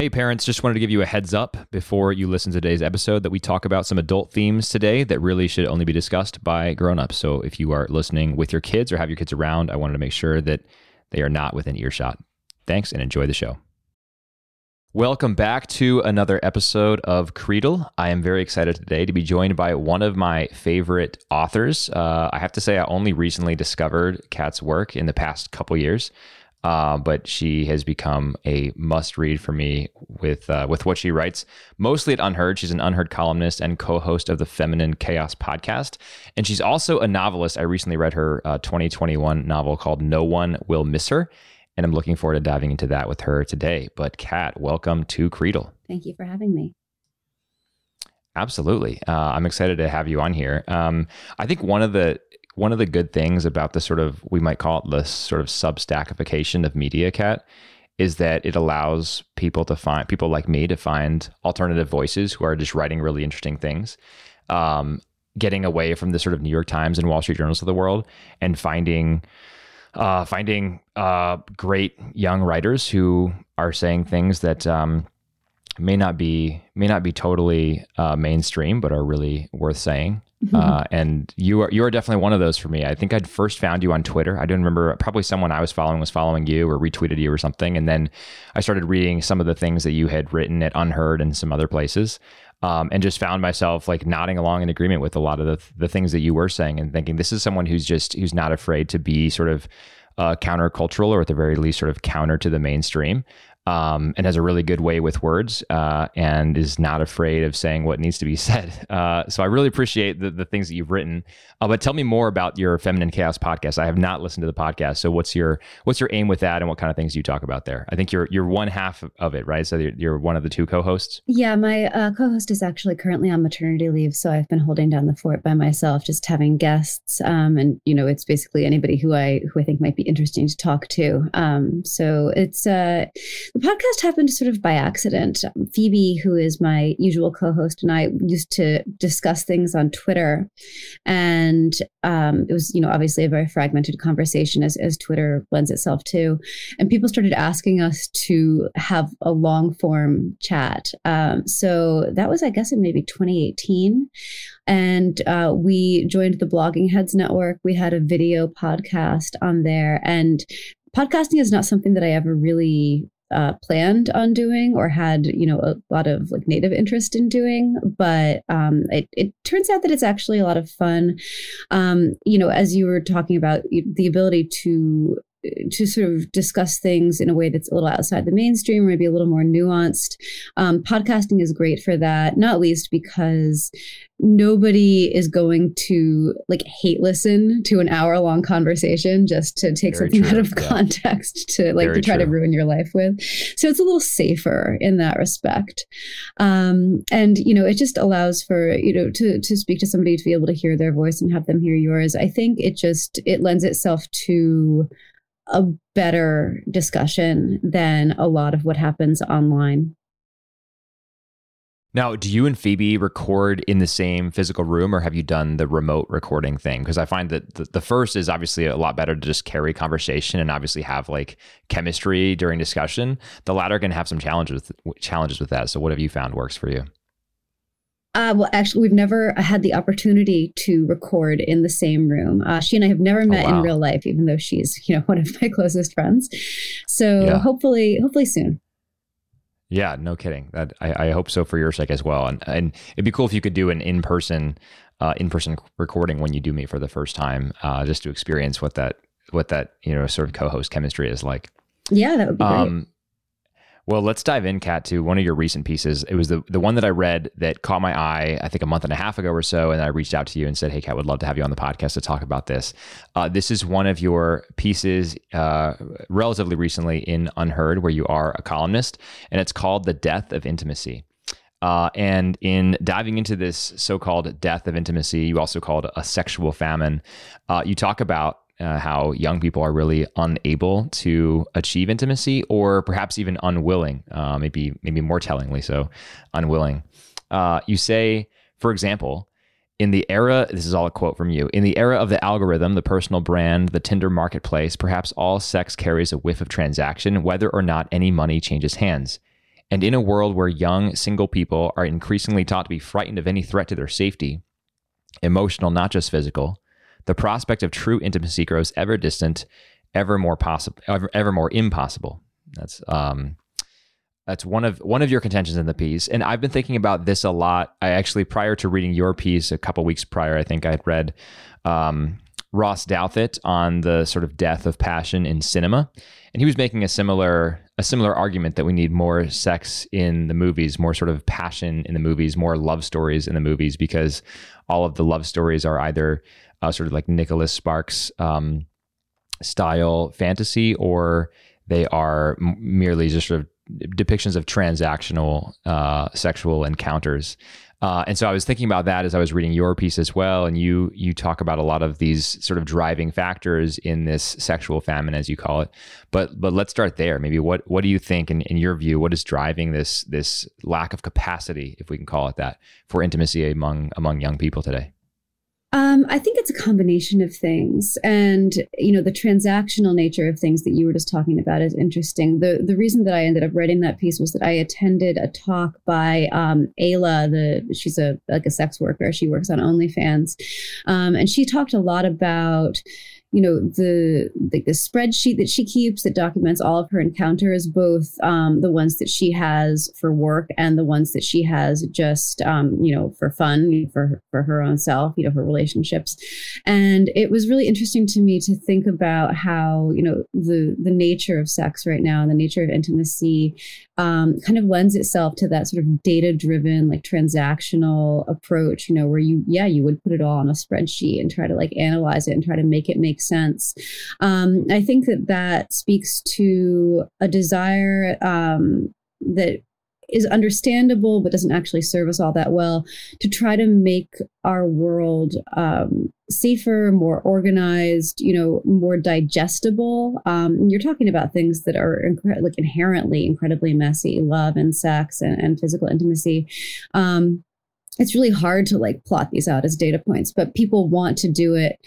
Hey parents, just wanted to give you a heads up before you listen to today's episode that we talk about some adult themes today that really should only be discussed by grown-ups. So if you are listening with your kids or have your kids around, I wanted to make sure that they are not within earshot. Thanks and enjoy the show. Welcome back to another episode of Creedle. I am very excited today to be joined by one of my favorite authors. I have to say I only recently discovered Kat's work in the past couple years, but she has become a must-read for me with what she writes, mostly at UnHerd. She's an UnHerd columnist and co-host of the Feminine Chaos podcast, and she's also a novelist. I recently read her 2021 novel called No One Will Miss Her, and I'm looking forward to diving into that with her today. But Kat, welcome to Creedle. Thank you for having me. Absolutely. I'm excited to have you on here. I think one of the good things about the sort of, we might call it the sort of substackification of media, Kat, is that it allows people like me to find alternative voices who are just writing really interesting things. Getting away from the sort of New York Times and Wall Street Journals of the world and finding great young writers who are saying things that may not be totally mainstream, but are really worth saying. Mm-hmm. And you are definitely one of those for me. I think I'd first found you on Twitter. I don't remember, probably someone I was following you or retweeted you or something. And then I started reading some of the things that you had written at Unheard and some other places. And just found myself like nodding along in agreement with a lot of the things that you were saying and thinking, this is someone who's not afraid to be sort of countercultural, or at the very least sort of counter to the mainstream, and has a really good way with words, and is not afraid of saying what needs to be said. So I really appreciate the things that you've written, but tell me more about your Feminine Chaos podcast. I have not listened to the podcast. So what's your aim with that, and what kind of things do you talk about there? I think you're one half of it, right? So you're one of the two co-hosts. Yeah. My co-host is actually currently on maternity leave. So I've been holding down the fort by myself, just having guests. And you know, it's basically anybody who I think might be interesting to talk to. So it's, the podcast happened sort of by accident. Phoebe, who is my usual co-host, and I used to discuss things on Twitter. And it was, you know, obviously a very fragmented conversation, as Twitter lends itself to. And people started asking us to have a long form chat. So that was, I guess, in maybe 2018. And we joined the Blogging Heads Network. We had a video podcast on there. And podcasting is not something that I ever really planned on doing or had, you know, a lot of like native interest in doing, but it turns out that it's actually a lot of fun. You know, as you were talking about, the ability to sort of discuss things in a way that's a little outside the mainstream, or maybe a little more nuanced. Podcasting is great for that, not least because nobody is going to like hate listen to an hour-long conversation just to take something out of context to try to ruin your life with. So it's a little safer in that respect. And, you know, it just allows for, you know, to speak to somebody, to be able to hear their voice and have them hear yours. I think it lends itself to a better discussion than a lot of what happens online. Now, do you and Phoebe record in the same physical room, or have you done the remote recording thing? Because I find that the first is obviously a lot better to just carry conversation and obviously have like chemistry during discussion. The latter can have some challenges with that. So what have you found works for you? Well, actually, we've never had the opportunity to record in the same room. She and I have never met in real life, even though she's, you know, one of my closest friends. So yeah. Hopefully soon. Yeah, no kidding. That I hope so for your sake as well. And it'd be cool if you could do an in-person recording when you do meet for the first time, just to experience what that, you know, sort of co-host chemistry is like. Yeah, that would be great. Well, let's dive in, Kat, to one of your recent pieces. It was the one that I read that caught my eye, I think a month and a half ago or so, and I reached out to you and said, hey, Kat, would love to have you on the podcast to talk about this. This is one of your pieces relatively recently in Unheard, where you are a columnist, and it's called The Death of Intimacy. And in diving into this so-called death of intimacy, you also called a sexual famine, you talk about how young people are really unable to achieve intimacy, or perhaps even unwilling, maybe more tellingly so, unwilling. You say, for example, in the era, this is all a quote from you, in the era of the algorithm, the personal brand, the Tinder marketplace, perhaps all sex carries a whiff of transaction, whether or not any money changes hands. And in a world where young, single people are increasingly taught to be frightened of any threat to their safety, emotional, not just physical, the prospect of true intimacy grows ever distant, ever more impossible. That's one of your contentions in the piece. And I've been thinking about this a lot. I actually, prior to reading your piece, a couple weeks prior, I think I had read Ross Douthat on the sort of death of passion in cinema. And he was making a similar argument that we need more sex in the movies, more sort of passion in the movies, more love stories in the movies, because all of the love stories are either sort of like Nicholas Sparks style fantasy, or they are merely just sort of depictions of transactional sexual encounters. And so I was thinking about that as I was reading your piece as well. And you talk about a lot of these sort of driving factors in this sexual famine, as you call it. But let's start there. Maybe what do you think, in your view, what is driving this lack of capacity, if we can call it that, for intimacy among young people today? I think it's a combination of things. And, you know, the transactional nature of things that you were just talking about is interesting. The reason that I ended up writing that piece was that I attended a talk by Ayla. She's a sex worker. She works on OnlyFans. And she talked a lot about, you know, the spreadsheet that she keeps that documents all of her encounters, both the ones that she has for work and the ones that she has just, you know, for fun, for her own self, you know, her relationships. And it was really interesting to me to think about how, you know, the nature of sex right now and the nature of intimacy kind of lends itself to that sort of data-driven, like transactional approach, you know, where you would put it all on a spreadsheet and try to like analyze it and try to make it make sense. I think that speaks to a desire that is understandable, but doesn't actually serve us all that well, to try to make our world safer, more organized, you know, more digestible. You're talking about things that are inherently incredibly messy, love and sex and physical intimacy. It's really hard to like plot these out as data points, but people want to do it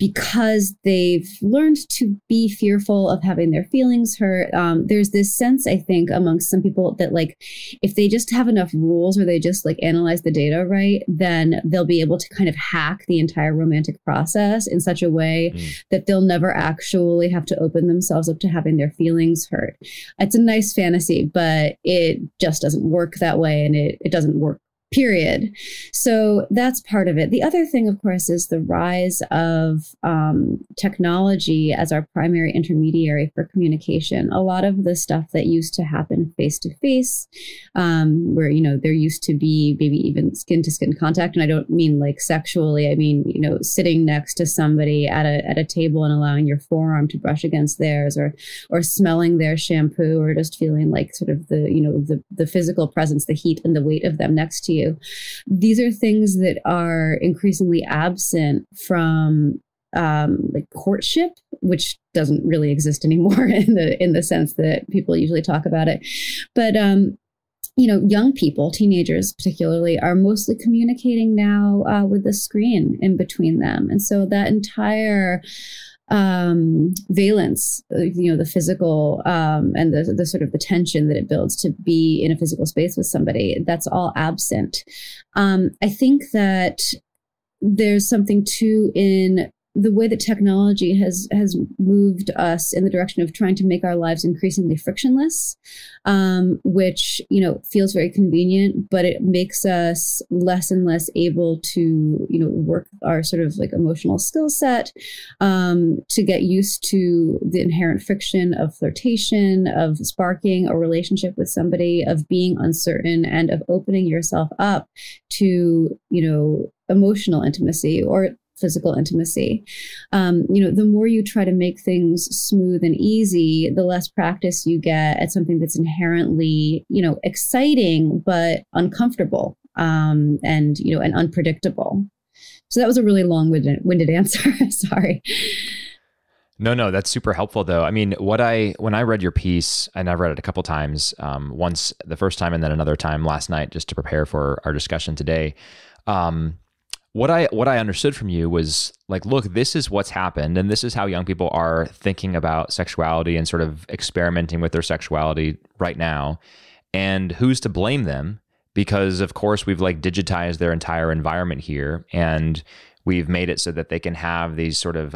because they've learned to be fearful of having their feelings hurt. There's this sense, I think, amongst some people that like, if they just have enough rules or they just like analyze the data right, then they'll be able to kind of hack the entire romantic process in such a way that they'll never actually have to open themselves up to having their feelings hurt. It's a nice fantasy, but it just doesn't work that way, and it doesn't work. Period. So that's part of it. The other thing, of course, is the rise of technology as our primary intermediary for communication. A lot of the stuff that used to happen face to face, where, you know, there used to be maybe even skin to skin contact. And I don't mean like sexually. I mean, you know, sitting next to somebody at a table and allowing your forearm to brush against theirs, or smelling their shampoo, or just feeling like sort of the, you know, the physical presence, the heat and the weight of them next to you. These are things that are increasingly absent from like courtship, which doesn't really exist anymore in the sense that people usually talk about it. But you know, young people, teenagers particularly, are mostly communicating now with the screen in between them, and so that entire valence, you know, the physical and the sort of the tension that it builds to be in a physical space with somebody, that's all absent. I think that there's something too in the way that technology has moved us in the direction of trying to make our lives increasingly frictionless, which, you know, feels very convenient, but it makes us less and less able to, you know, work our sort of like emotional skill set, to get used to the inherent friction of flirtation, of sparking a relationship with somebody, of being uncertain, and of opening yourself up to, you know, emotional intimacy or physical intimacy. You know, the more you try to make things smooth and easy, the less practice you get at something that's inherently, you know, exciting, but uncomfortable, and, you know, and unpredictable. So that was a really long-winded answer. Sorry. No, that's super helpful though. I mean, when I read your piece, and I've read it a couple times, once the first time and then another time last night, just to prepare for our discussion today, What I understood from you was like, look, this is what's happened, and this is how young people are thinking about sexuality and sort of experimenting with their sexuality right now. And who's to blame them? Because of course we've like digitized their entire environment here, and we've made it so that they can have these sort of,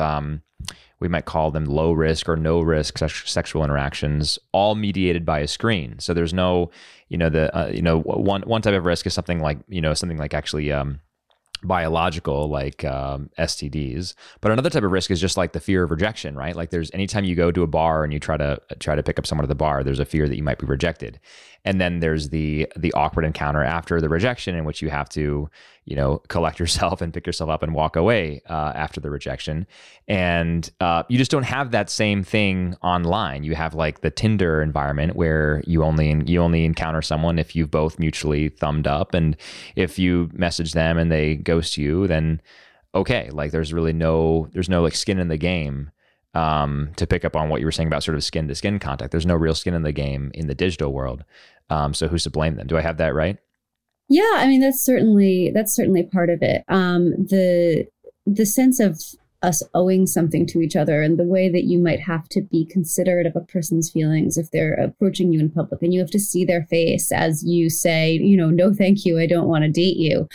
we might call them low risk or no risk sexual interactions, all mediated by a screen. So there's no, one type of risk is something like, actually, biological, like STDs, but another type of risk is just like the fear of rejection, right? Like there's anytime you go to a bar and you try to pick up someone at the bar, there's a fear that you might be rejected, and then there's the awkward encounter after the rejection, in which you have to collect yourself and pick yourself up and walk away after the rejection, and you just don't have that same thing online. You have like the Tinder environment where you only encounter someone if you've both mutually thumbed up, and if you message them and they ghost you, then okay, like there's no like skin in the game, to pick up on what you were saying about sort of skin to skin contact. There's no real skin in the game in the digital world. So who's to blame them? Do I have that right? Yeah, I mean, that's certainly part of it. The sense of us owing something to each other, and the way that you might have to be considerate of a person's feelings if they're approaching you in public, and you have to see their face as you say, no, thank you, I don't want to date you.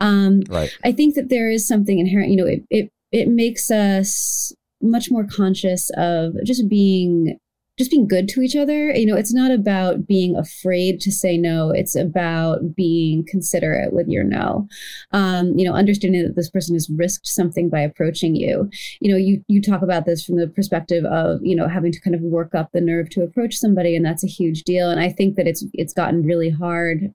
Right. I think that there is something inherent, it makes us much more conscious of just being good to each other. It's not about being afraid to say no. It's about being considerate with your no. Understanding that this person has risked something by approaching you. You talk about this from the perspective of, having to kind of work up the nerve to approach somebody, and that's a huge deal. And I think that it's gotten really hard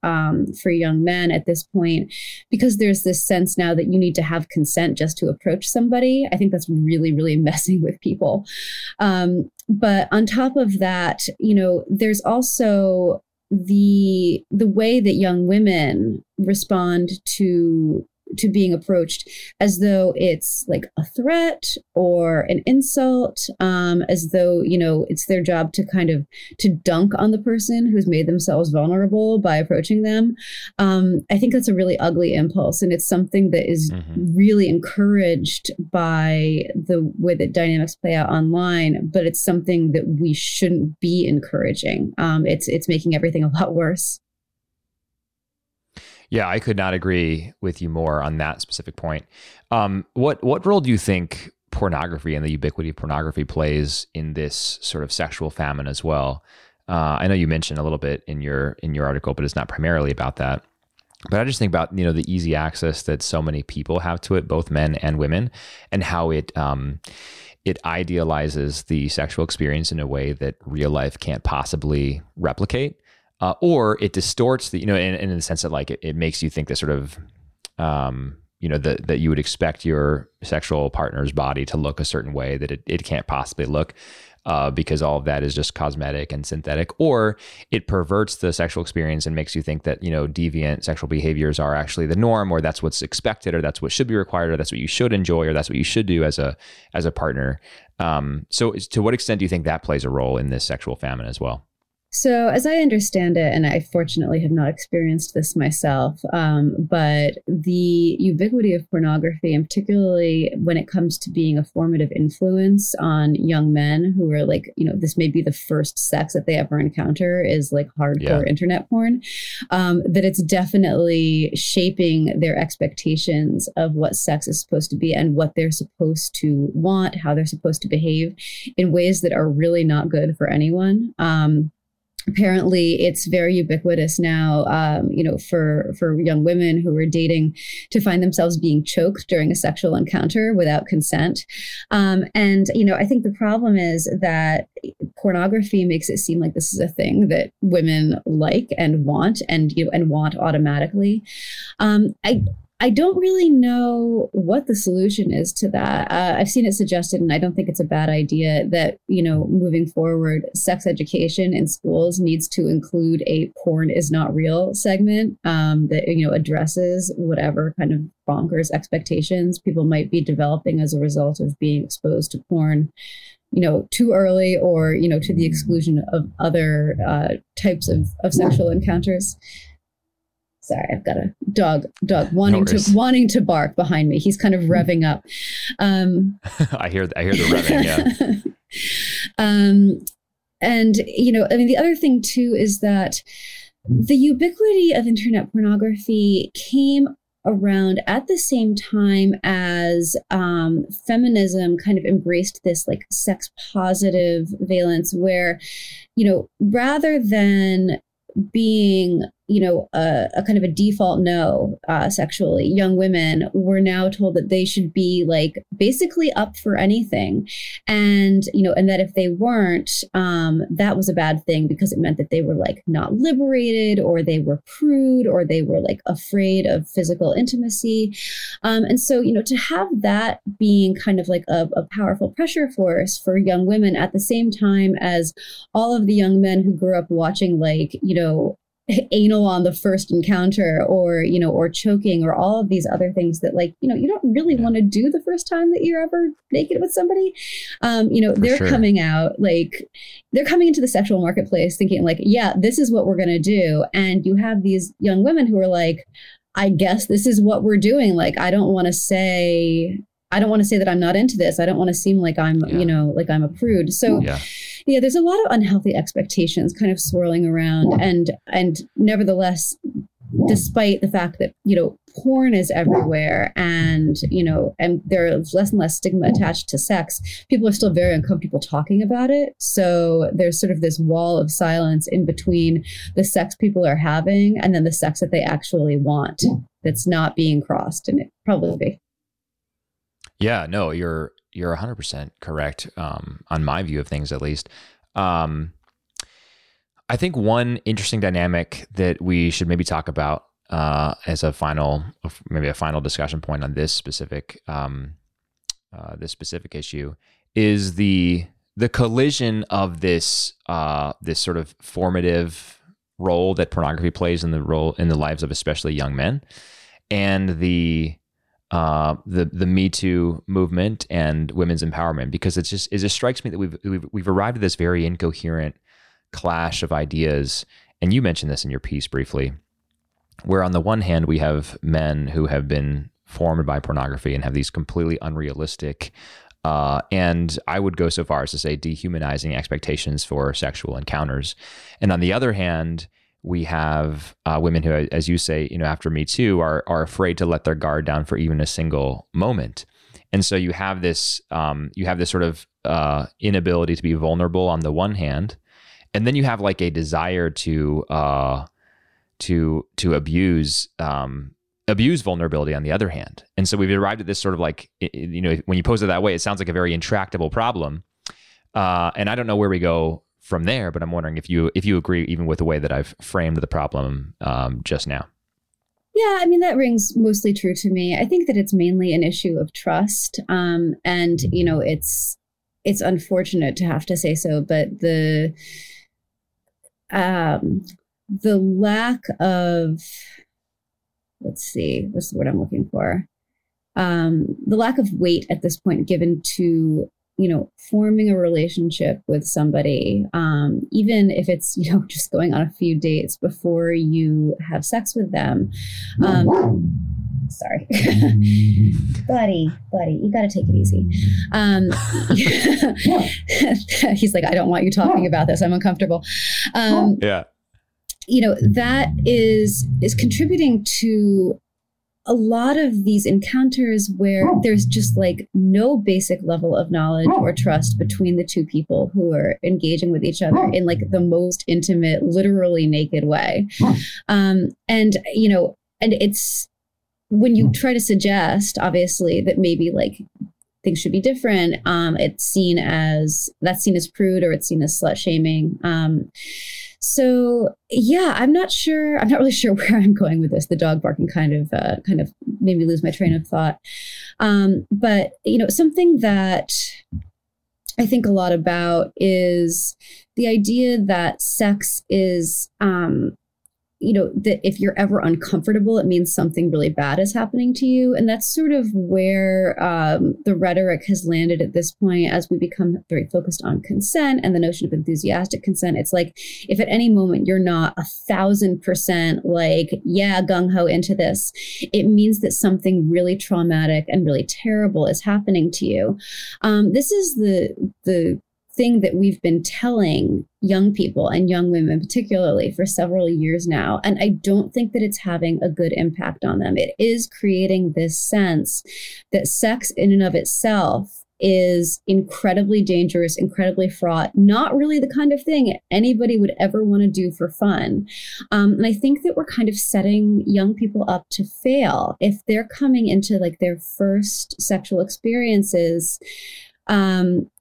for young men at this point, because there's this sense now that you need to have consent just to approach somebody. I think that's really, really messing with people. But on top of that, there's also the way that young women respond to being approached, as though it's like a threat or an insult, as though, it's their job to kind of to dunk on the person who's made themselves vulnerable by approaching them. I think that's a really ugly impulse. And it's something that is really encouraged by the way that dynamics play out online. But it's something that we shouldn't be encouraging. It's making everything a lot worse. Yeah, I could not agree with you more on that specific point. What role do you think pornography and the ubiquity of pornography plays in this sort of sexual famine as well? I know you mentioned a little bit in your article, but it's not primarily about that. But I just think about, the easy access that so many people have to it, both men and women, and how it idealizes the sexual experience in a way that real life can't possibly replicate. Or it distorts the, in the sense that like it makes you think that sort of, that you would expect your sexual partner's body to look a certain way that it can't possibly look, because all of that is just cosmetic and synthetic. Or it perverts the sexual experience and makes you think that, deviant sexual behaviors are actually the norm, or that's what's expected, or that's what should be required, or that's what you should enjoy, or that's what you should do as a partner. So to what extent do you think that plays a role in this sexual famine as well? So as I understand it, and I fortunately have not experienced this myself, but the ubiquity of pornography, and particularly when it comes to being a formative influence on young men who are like, this may be the first sex that they ever encounter, is like hardcore internet porn, that it's definitely shaping their expectations of what sex is supposed to be and what they're supposed to want, how they're supposed to behave in ways that are really not good for anyone. Apparently, it's very ubiquitous now, for young women who are dating to find themselves being choked during a sexual encounter without consent. I think the problem is that pornography makes it seem like this is a thing that women like and want, and want automatically. I don't really know what the solution is to that. I've seen it suggested, and I don't think it's a bad idea, that, moving forward, sex education in schools needs to include a porn is not real segment that, addresses whatever kind of bonkers expectations people might be developing as a result of being exposed to porn, too early, or, to the exclusion of other types of sexual encounters. Sorry, I've got a dog wanting to bark behind me. He's kind of revving up. I hear the revving. Yeah. And the other thing too is that The ubiquity of internet pornography came around at the same time as feminism kind of embraced this like sex positive valence where, you know, rather than being, you know, a kind of a default no sexually, young women were now told that they should be like basically up for anything. And, you know, and that if they weren't, that was a bad thing because it meant that they were like not liberated or they were prude or they were like afraid of physical intimacy. And so, you know, to have that being kind of like a powerful pressure force for young women at the same time as all of the young men who grew up watching like, you know, anal on the first encounter or, you know, or choking or all of these other things that like, you know, you don't really want to do the first time that you're ever naked with somebody. You know, they're coming out like they're coming into the sexual marketplace thinking like, yeah, this is what we're going to do. And you have these young women who are like, I guess this is what we're doing. Like, I don't want to say that I'm not into this. I don't want to seem like I'm, you know, like I'm a prude. So yeah, there's a lot of unhealthy expectations kind of swirling around. And nevertheless, despite the fact that, you know, porn is everywhere and, you know, and there's less and less stigma attached to sex, people are still very uncomfortable talking about it. So there's sort of this wall of silence in between the sex people are having and then the sex that they actually want that's not being crossed. And it probably will be. Yeah, no, you're 100% correct on my view of things, at least. I think one interesting dynamic that we should maybe talk about as a final discussion point on this specific issue is the collision of this sort of formative role that pornography plays in the lives of especially young men and the Me Too movement and women's empowerment, because it just strikes me that we've arrived at this very incoherent clash of ideas. And you mentioned this in your piece briefly, where on the one hand we have men who have been formed by pornography and have these completely unrealistic and I would go so far as to say dehumanizing expectations for sexual encounters. And on the other hand, we have women who, as you say, you know, after Me Too are afraid to let their guard down for even a single moment. And so you have this sort of inability to be vulnerable on the one hand, and then you have like a desire to abuse vulnerability on the other hand. And so we've arrived at this sort of like, you know, when you pose it that way, it sounds like a very intractable problem. And I don't know where we go from there, but I'm wondering if you agree even with the way that I've framed the problem just now. Yeah, I mean, that rings mostly true to me. I think that it's mainly an issue of trust. And, you know, it's unfortunate to have to say so, but the lack of, let's see, what's the word I'm looking for? The lack of weight at this point given to, you know, forming a relationship with somebody, even if it's, you know, just going on a few dates before you have sex with them. Sorry, buddy, you got to take it easy. He's like, I don't want you talking about this. I'm uncomfortable. Yeah. You know, that is contributing to a lot of these encounters where there's just like no basic level of knowledge or trust between the two people who are engaging with each other in like the most intimate, literally naked way. And, you know, and it's when you try to suggest, obviously, that maybe like things should be different, that's seen as prude or it's seen as slut shaming. So yeah, I'm not really sure where I'm going with this. The dog barking kind of made me lose my train of thought. But you know, something that I think a lot about is the idea that sex is, you know, that if you're ever uncomfortable, it means something really bad is happening to you. And that's sort of where the rhetoric has landed at this point as we become very focused on consent and the notion of enthusiastic consent. It's like, if at any moment you're not 1,000% like, yeah, gung-ho into this, it means that something really traumatic and really terrible is happening to you. This is the thing that we've been telling young people and young women particularly for several years now. And I don't think that it's having a good impact on them. It is creating this sense that sex in and of itself is incredibly dangerous, incredibly fraught, not really the kind of thing anybody would ever want to do for fun. And I think that we're kind of setting young people up to fail if they're coming into like their first sexual experiences,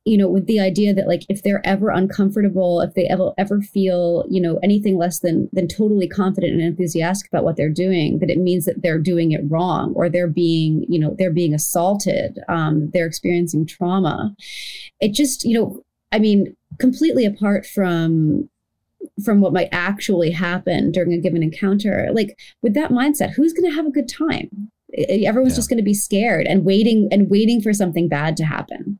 you know, with the idea that like, if they're ever uncomfortable, if they ever feel, you know, anything less than totally confident and enthusiastic about what they're doing, that it means that they're doing it wrong, or they're being, you know, they're being assaulted, they're experiencing trauma. It just, you know, I mean, completely apart from what might actually happen during a given encounter, like with that mindset, who's going to have a good time? Everyone's just going to be scared and waiting for something bad to happen.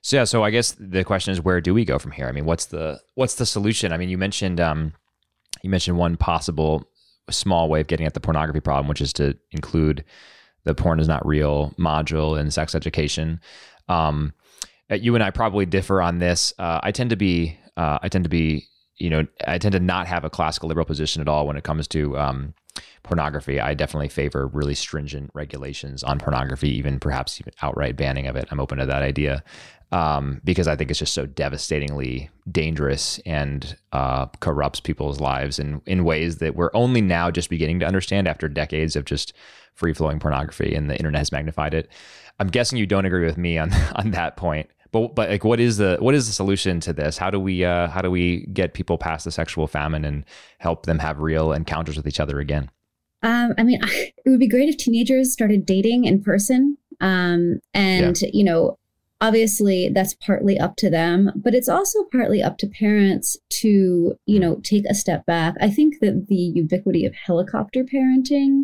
So, yeah, so I guess the question is, where do we go from here? I mean, what's the solution? I mean, you mentioned one possible small way of getting at the pornography problem, which is to include the porn is not real module in sex education. You and I probably differ on this. I tend to not have a classical liberal position at all when it comes to pornography. I definitely favor really stringent regulations on pornography, even outright banning of it. I'm open to that idea because I think it's just so devastatingly dangerous and corrupts people's lives in ways that we're only now just beginning to understand after decades of just free-flowing pornography, and the internet has magnified it. I'm guessing you don't agree with me on that point, but like, what is the solution to this? How do we get people past the sexual famine and help them have real encounters with each other again? It would be great if teenagers started dating in person. You know, obviously that's partly up to them, but it's also partly up to parents to, you know, take a step back. I think that the ubiquity of helicopter parenting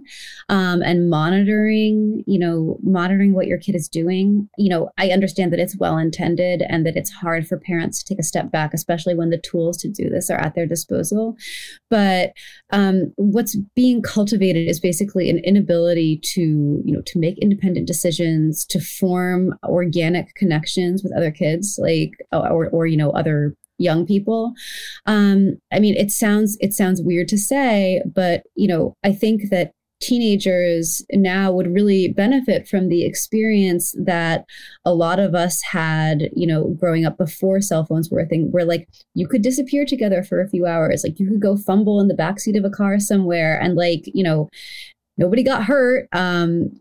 and monitoring what your kid is doing, you know, I understand that it's well-intended and that it's hard for parents to take a step back, especially when the tools to do this are at their disposal. But what's being cultivated is basically an inability to, you know, to make independent decisions, to form organic connections with other kids, like, or you know, other young people. I mean, it sounds weird to say, but, you know, I think that teenagers now would really benefit from the experience that a lot of us had, you know, growing up before cell phones were a thing, where like you could disappear together for a few hours, like you could go fumble in the backseat of a car somewhere, and like, you know, nobody got hurt. You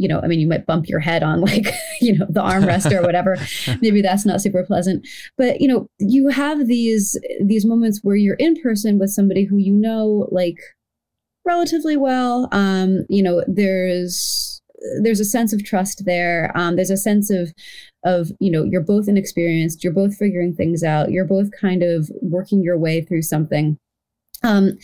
know, I mean, you might bump your head on like, you know, the armrest or whatever. Maybe that's not super pleasant. But, you know, you have these moments where you're in person with somebody who, you know, like relatively well. You know, there's a sense of trust there. There's a sense of, you know, you're both inexperienced. You're both figuring things out. You're both kind of working your way through something. And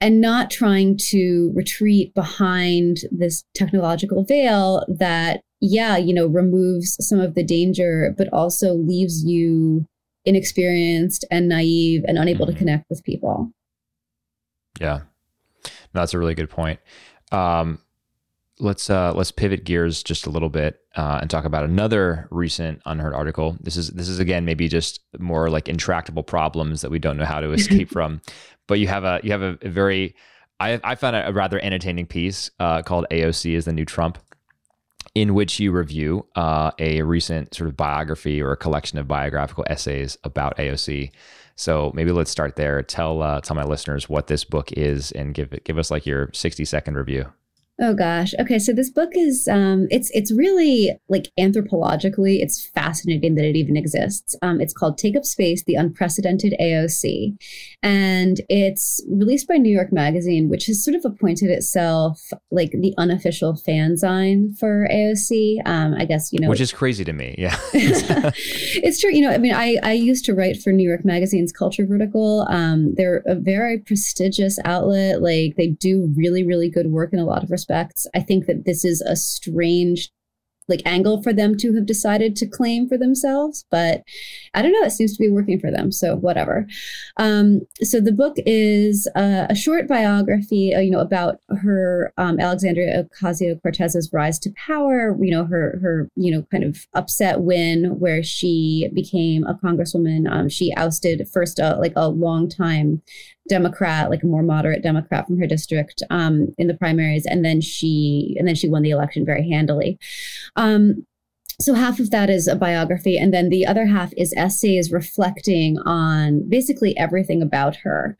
not trying to retreat behind this technological veil that, yeah, you know, removes some of the danger, but also leaves you inexperienced and naive and unable to connect with people. Yeah, that's a really good point. Let's pivot gears just a little bit and talk about another recent UnHerd article. This is again maybe just more like intractable problems that we don't know how to escape from. But you have a very I found a rather entertaining piece called AOC is the New Trump, in which you review a recent sort of biography or a collection of biographical essays about AOC. So maybe let's start there. Tell my listeners what this book is and give us like your 60-second review. Oh gosh. Okay. So this book is, it's really like anthropologically, it's fascinating that it even exists. It's called Take Up Space, The Unprecedented AOC. And it's released by New York Magazine, which has sort of appointed itself like the unofficial fanzine for AOC. I guess, you know, which is crazy to me. Yeah. It's true. You know, I mean, I used to write for New York Magazine's Culture Vertical. They're a very prestigious outlet. Like they do really, really good work in a lot of respects. I think that this is a strange like angle for them to have decided to claim for themselves. But I don't know, it seems to be working for them. So whatever. So the book is a short biography, about her, Alexandria Ocasio-Cortez's rise to power, her, kind of upset win where she became a congresswoman. She ousted first, a longtime Democrat, like a more moderate Democrat from her district in the primaries. And then she won the election very handily. So half of that is a biography. And then the other half is essays reflecting on basically everything about her.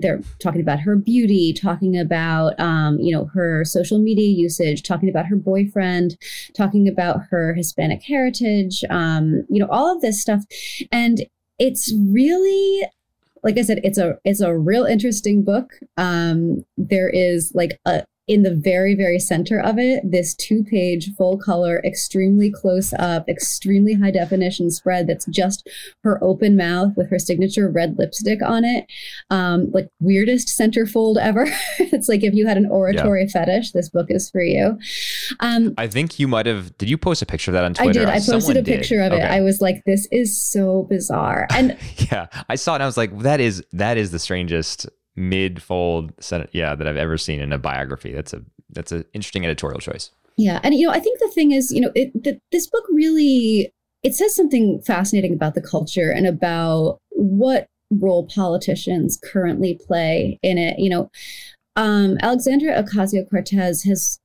They're talking about her beauty, talking about, her social media usage, talking about her boyfriend, talking about her Hispanic heritage, all of this stuff. And it's really, like I said, it's a real interesting book. There is in the very, very center of it, this 2-page full color, extremely close up, extremely high definition spread that's just her open mouth with her signature red lipstick on it. Like weirdest centerfold ever. It's like if you had an oratory fetish, this book is for you. I think you might have, did you post a picture of that on Twitter? I did. I posted a picture of it. I was like, this is so bizarre. And yeah, I saw it and I was like, that is the strangest mid-fold Senate, that I've ever seen in a biography. That's an interesting editorial choice. Yeah, and I think the thing is, this book really, it says something fascinating about the culture and about what role politicians currently play in it. Alexandria Ocasio-Cortez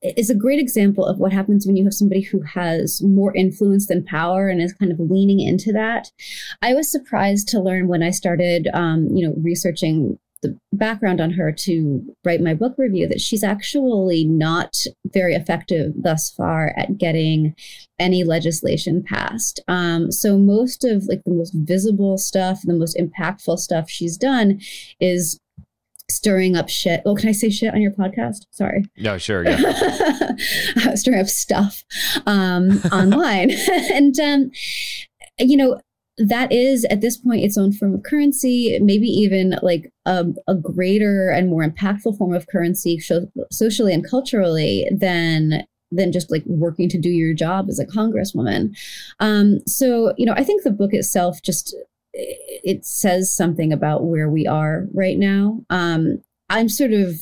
is a great example of what happens when you have somebody who has more influence than power and is kind of leaning into that. I was surprised to learn when I started, researching the background on her to write my book review that she's actually not very effective thus far at getting any legislation passed. So most of the most visible stuff, the most impactful stuff she's done is stirring up shit. Oh, can I say shit on your podcast? Sorry. No, sure. Yeah. Stirring up stuff online. And, that is, at this point, its own form of currency, maybe even a greater and more impactful form of currency socially and culturally than just working to do your job as a congresswoman. So I think the book itself just, it says something about where we are right now. I'm sort of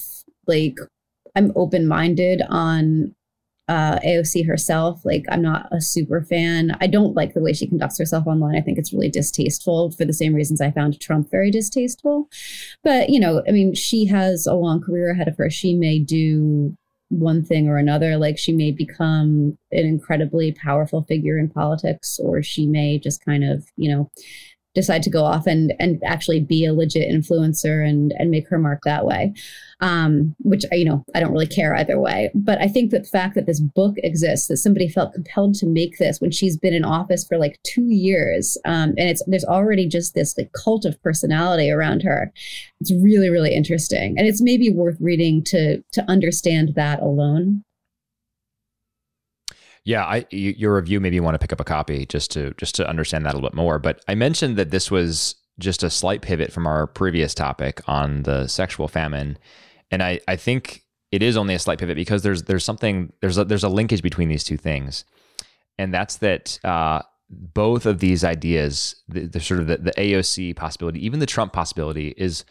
I'm open-minded on AOC herself. I'm not a super fan. I don't like the way she conducts herself online. I think it's really distasteful for the same reasons I found Trump very distasteful. But, she has a long career ahead of her. She may do one thing or another. She may become an incredibly powerful figure in politics, or she may just kind of, decide to go off and actually be a legit influencer and make her mark that way, which, I don't really care either way. But I think that the fact that this book exists, that somebody felt compelled to make this when she's been in office for 2 years, and there's already just this cult of personality around her. It's really, really interesting. And it's maybe worth reading to understand that alone. Yeah, your review made me want to pick up a copy just to understand that a little bit more. But I mentioned that this was just a slight pivot from our previous topic on the sexual famine, and I think it is only a slight pivot because there's a linkage between these two things, and that's that both of these ideas, the AOC possibility, even the Trump possibility, is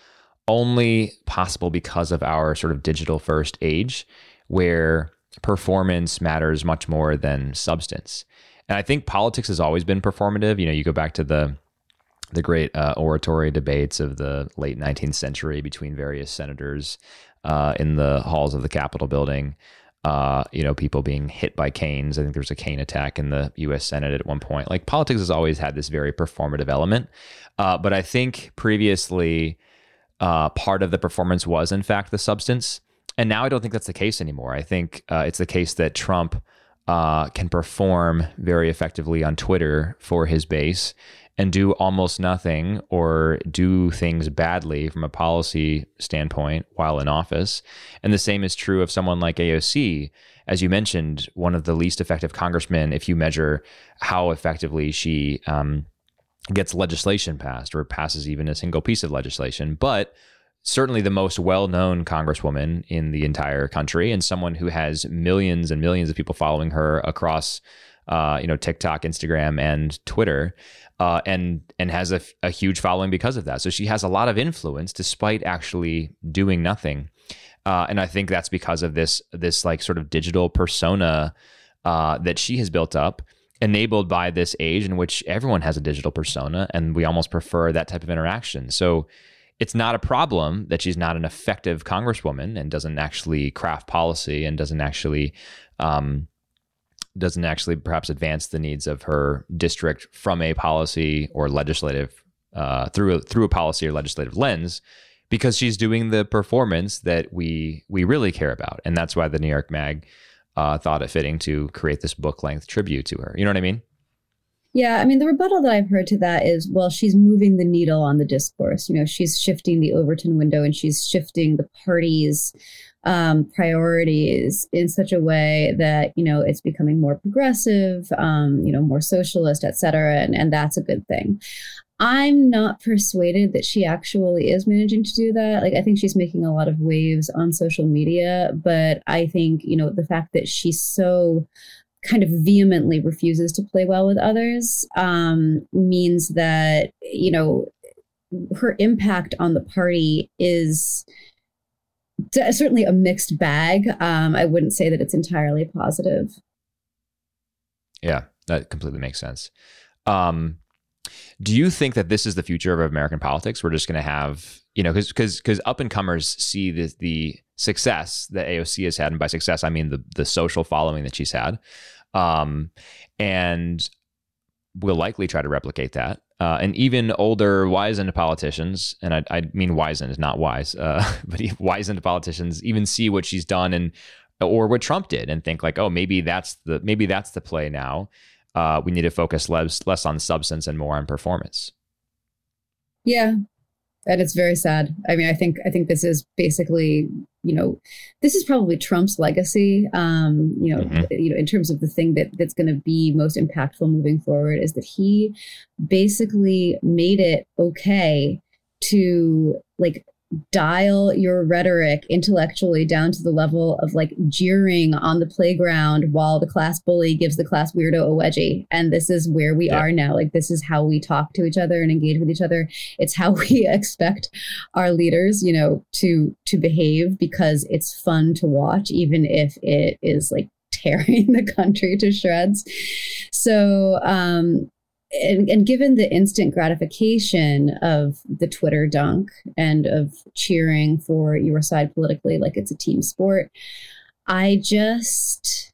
only possible because of our sort of digital first age, where performance matters much more than substance. And I think politics has always been performative. You go back to the great oratory debates of the late 19th century between various senators in the halls of the Capitol building, people being hit by canes. I think there was a cane attack in the US Senate at one point. Politics has always had this very performative element. But I think previously part of the performance was, in fact, the substance. And now I don't think that's the case anymore. I think it's the case that Trump can perform very effectively on Twitter for his base and do almost nothing or do things badly from a policy standpoint while in office. And the same is true of someone like AOC. As you mentioned, one of the least effective congressmen, if you measure how effectively she gets legislation passed or passes even a single piece of legislation. But certainly the most well-known congresswoman in the entire country, and someone who has millions and millions of people following her across, TikTok, Instagram, and Twitter, and has a huge following because of that. So she has a lot of influence despite actually doing nothing. And I think that's because of this like sort of digital persona that she has built up, enabled by this age in which everyone has a digital persona, and we almost prefer that type of interaction. So it's not a problem that she's not an effective congresswoman and doesn't actually craft policy and doesn't actually perhaps advance the needs of her district from a policy or legislative through a policy or legislative lens, because she's doing the performance that we really care about. And that's why the New York Mag thought it fitting to create this book-length tribute to her. You know what I mean? Yeah, I mean, the rebuttal that I've heard to that is, well, she's moving the needle on the discourse. You know, she's shifting the Overton window, and she's shifting the party's priorities in such a way that, you know, it's becoming more progressive, more socialist, et cetera. And that's a good thing. I'm not persuaded that she actually is managing to do that. Like, I think she's making a lot of waves on social media, but I think, you know, the fact that she's so kind of vehemently refuses to play well with others means that, you know, her impact on the party is certainly a mixed bag. I wouldn't say that it's entirely positive. Yeah, that completely makes sense. Do you think that this is the future of American politics? We're just going to have, you know, because up and comers see the success that AOC has had, and by success I mean the social following that she's had, and will likely try to replicate that. And even older, wizened politicians, and I mean wizened, not wise, but wizened politicians even see what she's done and or what Trump did and think like, oh, maybe that's the play now. We need to focus less on substance and more on performance. Yeah, and it's very sad. I mean, I think this is basically, you know, this is probably Trump's legacy. In terms of the thing that's going to be most impactful moving forward, is that he basically made it okay to like dial your rhetoric intellectually down to the level of like jeering on the playground while the class bully gives the class weirdo a wedgie. And this is where we are now. Like, this is how we talk to each other and engage with each other. It's how we expect our leaders, you know, to behave, because it's fun to watch, even if it is like tearing the country to shreds. So, And given the instant gratification of the Twitter dunk and of cheering for your side politically like it's a team sport, I just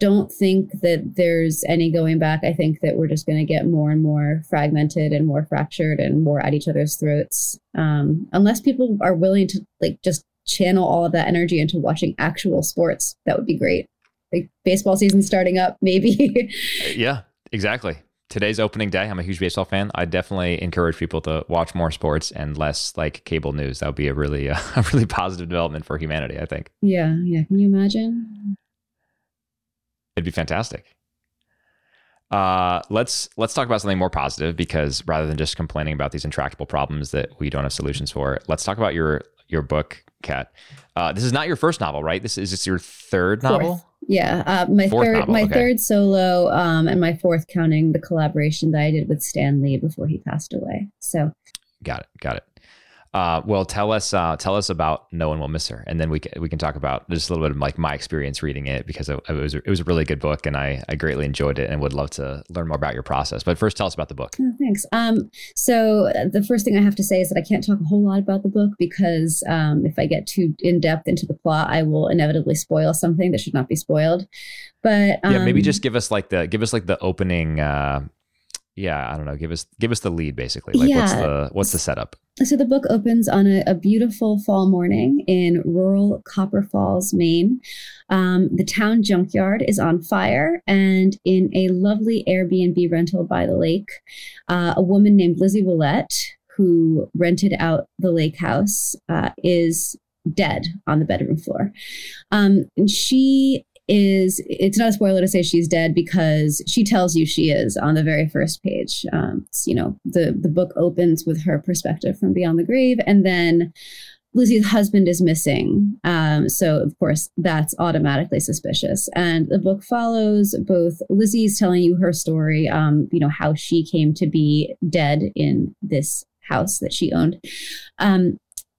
don't think that there's any going back. I think that we're just going to get more and more fragmented and more fractured and more at each other's throats, unless people are willing to like just channel all of that energy into watching actual sports. That would be great. Like baseball season starting up, maybe. Yeah, exactly. Today's opening day. I'm a huge baseball fan. I definitely encourage people to watch more sports and less like cable news. That would be a really positive development for humanity, I think. Yeah. Yeah. Can you imagine? It'd be fantastic. Let's talk about something more positive, because rather than just complaining about these intractable problems that we don't have solutions for, let's talk about your book, Kat. This is not your first novel, right? Is this your third novel? Fourth. Yeah, my third solo, and my fourth, counting the collaboration that I did with Stan Lee before he passed away. So, got it. Well, tell us about No One Will Miss Her, and then we can talk about just a little bit of like my experience reading it, because it was a really good book, and I greatly enjoyed it, and would love to learn more about your process. But first, tell us about the book. Oh, thanks. So the first thing I have to say is that I can't talk a whole lot about the book, because if I get too in depth into the plot, I will inevitably spoil something that should not be spoiled. But yeah, maybe just give us the opening. Yeah, I don't know. Give us the lead, basically. Like, yeah. What's the setup? So the book opens on a beautiful fall morning in rural Copper Falls, Maine. The town junkyard is on fire, and in a lovely Airbnb rental by the lake, a woman named Lizzie Ouellette, who rented out the lake house, is dead on the bedroom floor. And she is, it's not a spoiler to say she's dead, because she tells you she is on the very first page. The book opens with her perspective from beyond the grave, and then Lizzie's husband is missing. So, of course, that's automatically suspicious. And the book follows both Lizzie's telling you her story, how she came to be dead in this house that she owned.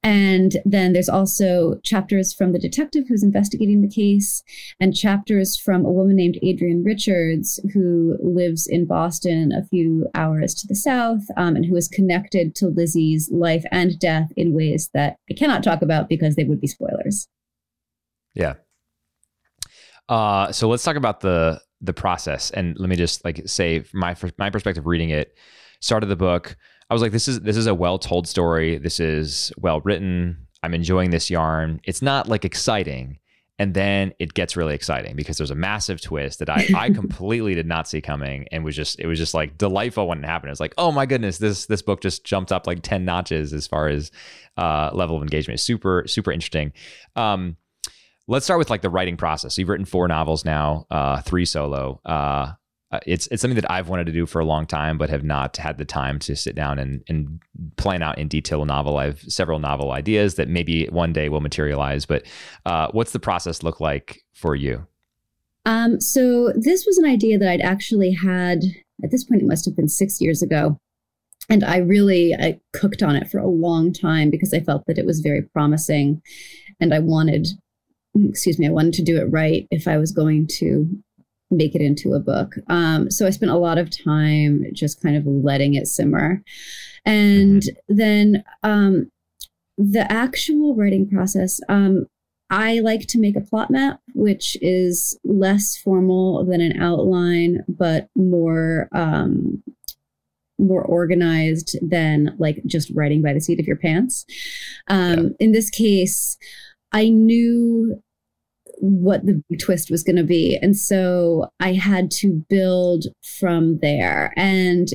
And then there's also chapters from the detective who's investigating the case, and chapters from a woman named Adrian Richards, who lives in Boston a few hours to the south, and who is connected to Lizzie's life and death in ways that I cannot talk about because they would be spoilers. Yeah. So let's talk about the process. And let me just say my perspective reading it, start of the book, I was like, this is a well-told story. This is well-written. I'm enjoying this yarn. It's not exciting. And then it gets really exciting because there's a massive twist that I completely did not see coming, and it was just delightful when it happened. It was oh my goodness, this book just jumped up 10 notches as far as level of engagement. Super, super interesting. Let's start with the writing process. So you've written 4 novels now, 3 solo. It's something that I've wanted to do for a long time, but have not had the time to sit down and plan out in detail a novel. I have several novel ideas that maybe one day will materialize, but what's the process look like for you? So this was an idea that I'd actually had, at this point, it must have been 6 years ago. And I cooked on it for a long time because I felt that it was very promising. And I wanted to do it right if I was going to make it into a book. So I spent a lot of time just kind of letting it simmer. And then the actual writing process, I like to make a plot map, which is less formal than an outline, but more organized than just writing by the seat of your pants. In this case, I knew what the big twist was going to be. And so I had to build from there. And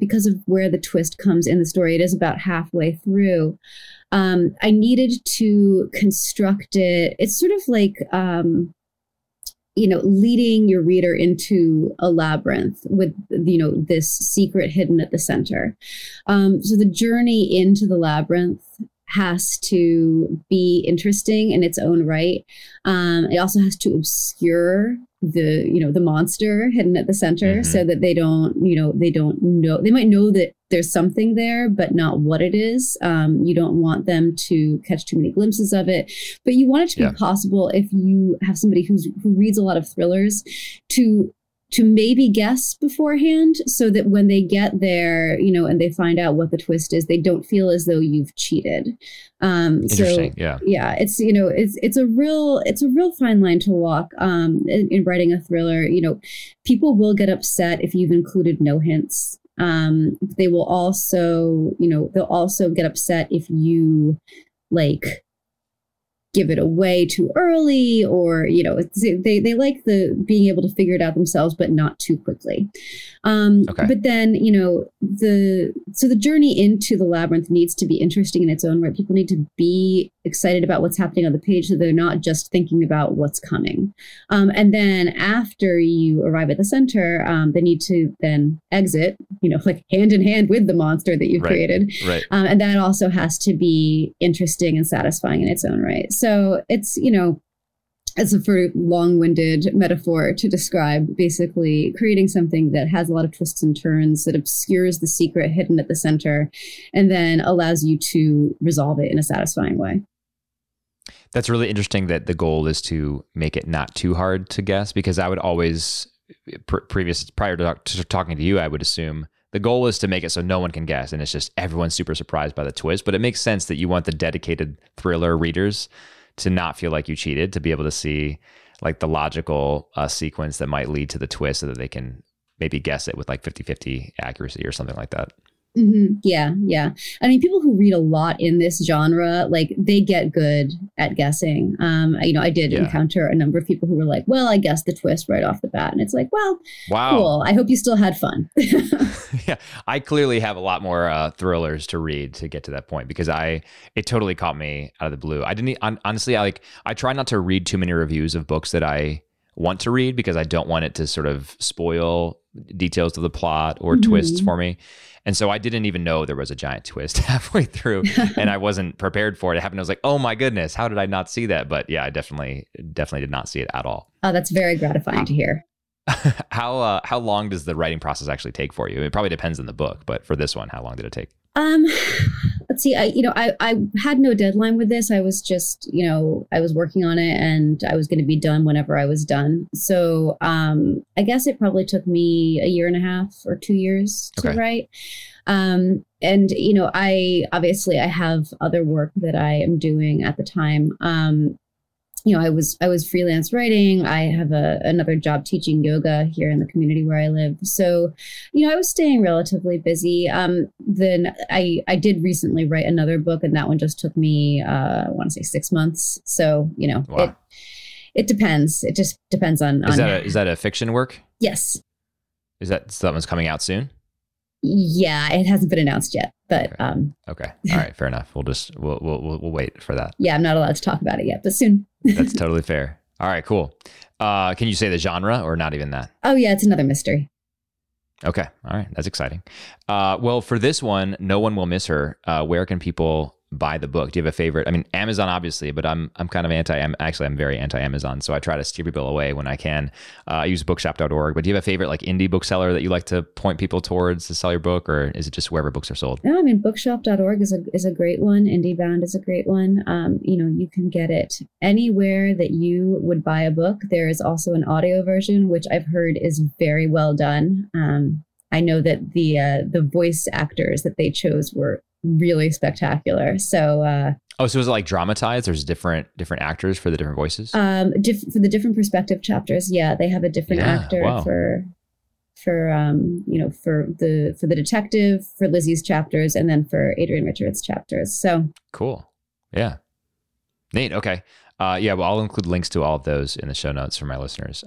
because of where the twist comes in the story, it is about halfway through. I needed to construct it. It's sort of leading your reader into a labyrinth with, this secret hidden at the center. So the journey into the labyrinth has to be interesting in its own right. It also has to obscure the monster hidden at the center, so that they don't know. They might know that there's something there, but not what it is. You don't want them to catch too many glimpses of it, but you want it to be possible if you have somebody who reads a lot of thrillers to maybe guess beforehand, so that when they get there, and they find out what the twist is, they don't feel as though you've cheated. Interesting. Yeah. It's a real fine line to walk in writing a thriller. People will get upset if you've included no hints. They will also, they'll also get upset if you give it away too early, or, they like the being able to figure it out themselves, but not too quickly. Okay. But then, the journey into the labyrinth needs to be interesting in its own right. People need to be excited about what's happening on the page, so they're not just thinking about what's coming. And then after you arrive at the center, they need to then exit, hand in hand with the monster that you've created. Right. And that also has to be interesting and satisfying in its own right. So it's a very long-winded metaphor to describe basically creating something that has a lot of twists and turns, that obscures the secret hidden at the center, and then allows you to resolve it in a satisfying way. That's really interesting that the goal is to make it not too hard to guess, because I would always, prior to talking to you, I would assume the goal is to make it so no one can guess, and it's just everyone's super surprised by the twist. But it makes sense that you want the dedicated thriller readers to not feel like you cheated, to be able to see the logical sequence that might lead to the twist, so that they can maybe guess it with 50-50 accuracy or something like that. Mm-hmm. Yeah. I mean, people who read a lot in this genre, they get good at guessing. I did encounter a number of people who were well, I guessed the twist right off the bat. And it's wow, cool. I hope you still had fun. Yeah. I clearly have a lot more thrillers to read to get to that point, because it totally caught me out of the blue. I didn't, honestly, I try not to read too many reviews of books that I want to read because I don't want it to sort of spoil details of the plot or twists for me. And so I didn't even know there was a giant twist halfway through and I wasn't prepared for it. It happened. I was like, oh my goodness, how did I not see that? But yeah, I definitely did not see it at all. Oh, that's very gratifying to hear. How long does the writing process actually take for you? It probably depends on the book, but for this one, how long did it take? Let's see. I had no deadline with this. I was just, I was working on it and I was going to be done whenever I was done. So, I guess it probably took me 1.5 years or 2 years to write. And, I have other work that I am doing at the time. I was freelance writing. I have another job teaching yoga here in the community where I live. So, I was staying relatively busy. Then I did recently write another book, and that one just took me, I want to say 6 months. So, wow. It depends. It just depends on. Is that a fiction work? Yes. Is that someone's coming out soon? Yeah, it hasn't been announced yet, but okay. All right, fair enough. We'll wait for that. Yeah, I'm not allowed to talk about it yet, but soon. That's totally fair. All right, cool. Can you say the genre or not even that? Oh yeah, it's another mystery. Okay, all right, that's exciting. Well, for this one, No One Will Miss Her. Where can people buy the book? Do you have a favorite? I mean, Amazon obviously, but I'm kind of I'm very anti-Amazon, so I try to steer people away when I can. I use bookshop.org, but do you have a favorite like indie bookseller that you like to point people towards to sell your book, or is it just wherever books are sold? No, I mean, bookshop.org is a great one. Indiebound is a great one. You can get it anywhere that you would buy a book. There is also an audio version, which I've heard is very well done. I know that the voice actors that they chose were really spectacular. So so is it like dramatized? There's different actors for the different voices? For the different perspective chapters. Yeah, they have a different actor for the detective, for Lizzie's chapters, and then for Adrian Richards' chapters. So cool. Yeah. Neat. Okay. Well, I'll include links to all of those in the show notes for my listeners.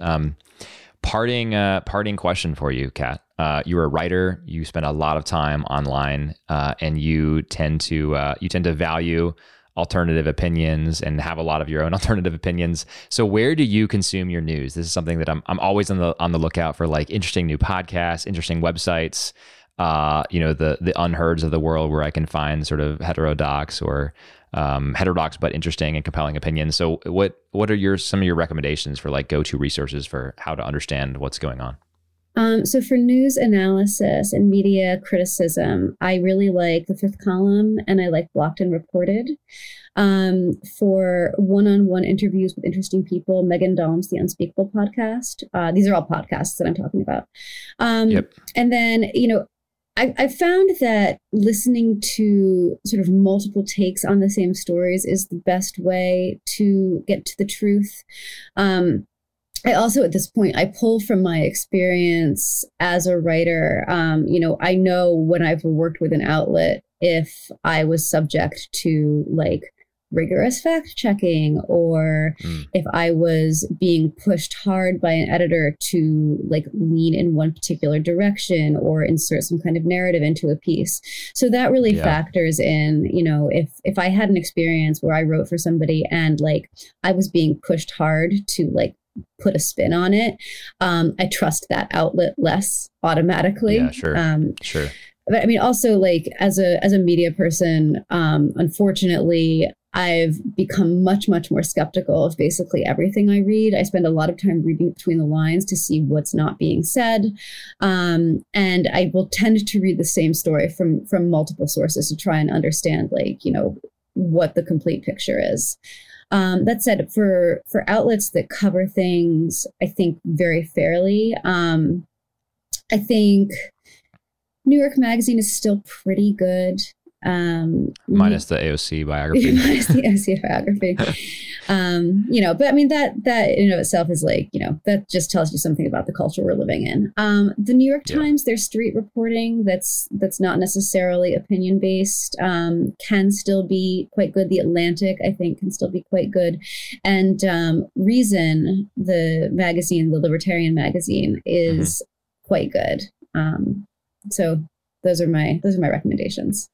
Parting question for you, Kat. You're a writer. You spend a lot of time online, and you tend to value alternative opinions and have a lot of your own alternative opinions. So, where do you consume your news? This is something that I'm always on the lookout for, like interesting new podcasts, interesting websites. The unherds of the world where I can find sort of heterodox or heterodox but interesting and compelling opinions. So what are some of your recommendations for like go-to resources for how to understand what's going on? So for news analysis and media criticism, I really like The Fifth Column and I like Blocked and Reported. For one-on-one interviews with interesting people, Megan Dom's The Unspeakable Podcast. These are all podcasts that I'm talking about. And then, I found that listening to sort of multiple takes on the same stories is the best way to get to the truth. I also, at this point, I pull from my experience as a writer. I know when I've worked with an outlet, if I was subject to like rigorous fact checking, or if I was being pushed hard by an editor to like lean in one particular direction or insert some kind of narrative into a piece. So that really factors in, if I had an experience where I wrote for somebody and like I was being pushed hard to like put a spin on it, I trust that outlet less automatically. Yeah, sure. Sure. But I mean, also like as a media person, unfortunately, I've become much, much more skeptical of basically everything I read. I spend a lot of time reading between the lines to see what's not being said. And I will tend to read the same story from multiple sources to try and understand like, what the complete picture is. That said, for outlets that cover things, I think very fairly, I think New York Magazine is still pretty good. Minus the AOC biography. Minus the AOC biography. But I mean, that in and of itself is like, that just tells you something about the culture we're living in. The New York Times, their street reporting that's not necessarily opinion based, can still be quite good. The Atlantic, I think, can still be quite good. And Reason, the libertarian magazine, is quite good. So those are my recommendations.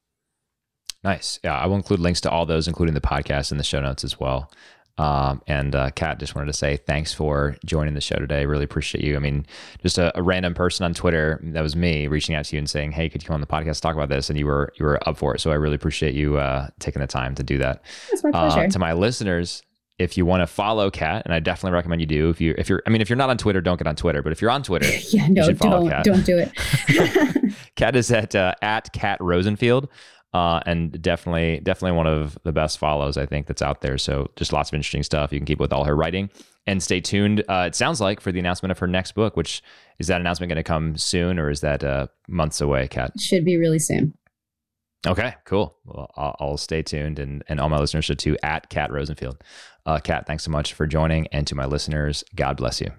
Nice. Yeah, I will include links to all those, including the podcast, in the show notes as well. Kat, just wanted to say thanks for joining the show today. Really appreciate you. I mean, just a random person on Twitter, that was me, reaching out to you and saying, "Hey, could you come on the podcast to talk about this?" And you were up for it. So I really appreciate you taking the time to do that. It's my pleasure. To my listeners, if you want to follow Kat, and I definitely recommend you do. If you're not on Twitter, don't get on Twitter. But if you're on Twitter, you should follow Kat. Don't do it. Kat is at Kat Rosenfield. And definitely one of the best follows, I think, that's out there. So just lots of interesting stuff. You can keep with all her writing and stay tuned. It sounds like for the announcement of her next book, which is that announcement going to come soon, or is that months away, Kat? Should be really soon. Okay, cool. Well, I'll stay tuned, and all my listeners should too, at Kat Rosenfield. Kat, thanks so much for joining. And to my listeners, God bless you.